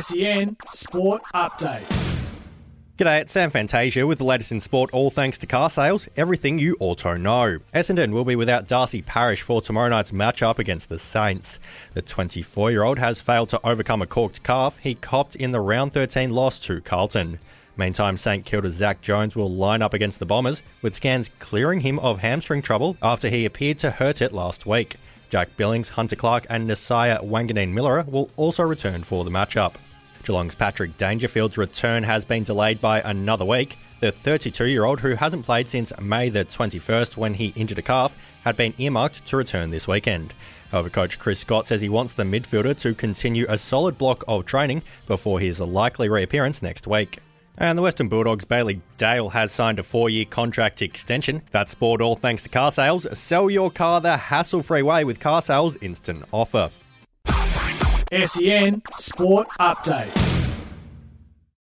SEN Sport Update. G'day, it's Sam Fantasia with the latest in sport, all thanks to car sales, everything you auto know. Essendon will be without Darcy Parish for tomorrow night's match-up against the Saints. The 24-year-old has failed to overcome a corked calf he copped in the round 13 loss to Carlton. Meantime, St Kilda's Zach Jones will line up against the Bombers, with scans clearing him of hamstring trouble after he appeared to hurt it last week. Jack Billings, Hunter Clark and Nasiah Wanganeen-Milera will also return for the matchup. Geelong's Patrick Dangerfield's return has been delayed by another week. The 32-year-old, who hasn't played since May the 21st when he injured a calf, had been earmarked to return this weekend. However, coach Chris Scott says he wants the midfielder to continue a solid block of training before his likely reappearance next week. And the Western Bulldogs' Bailey Dale has signed a 4-year contract extension. That's sport all thanks to car sales. Sell your car the hassle-free way with car sales instant offer. SEN Sport Update.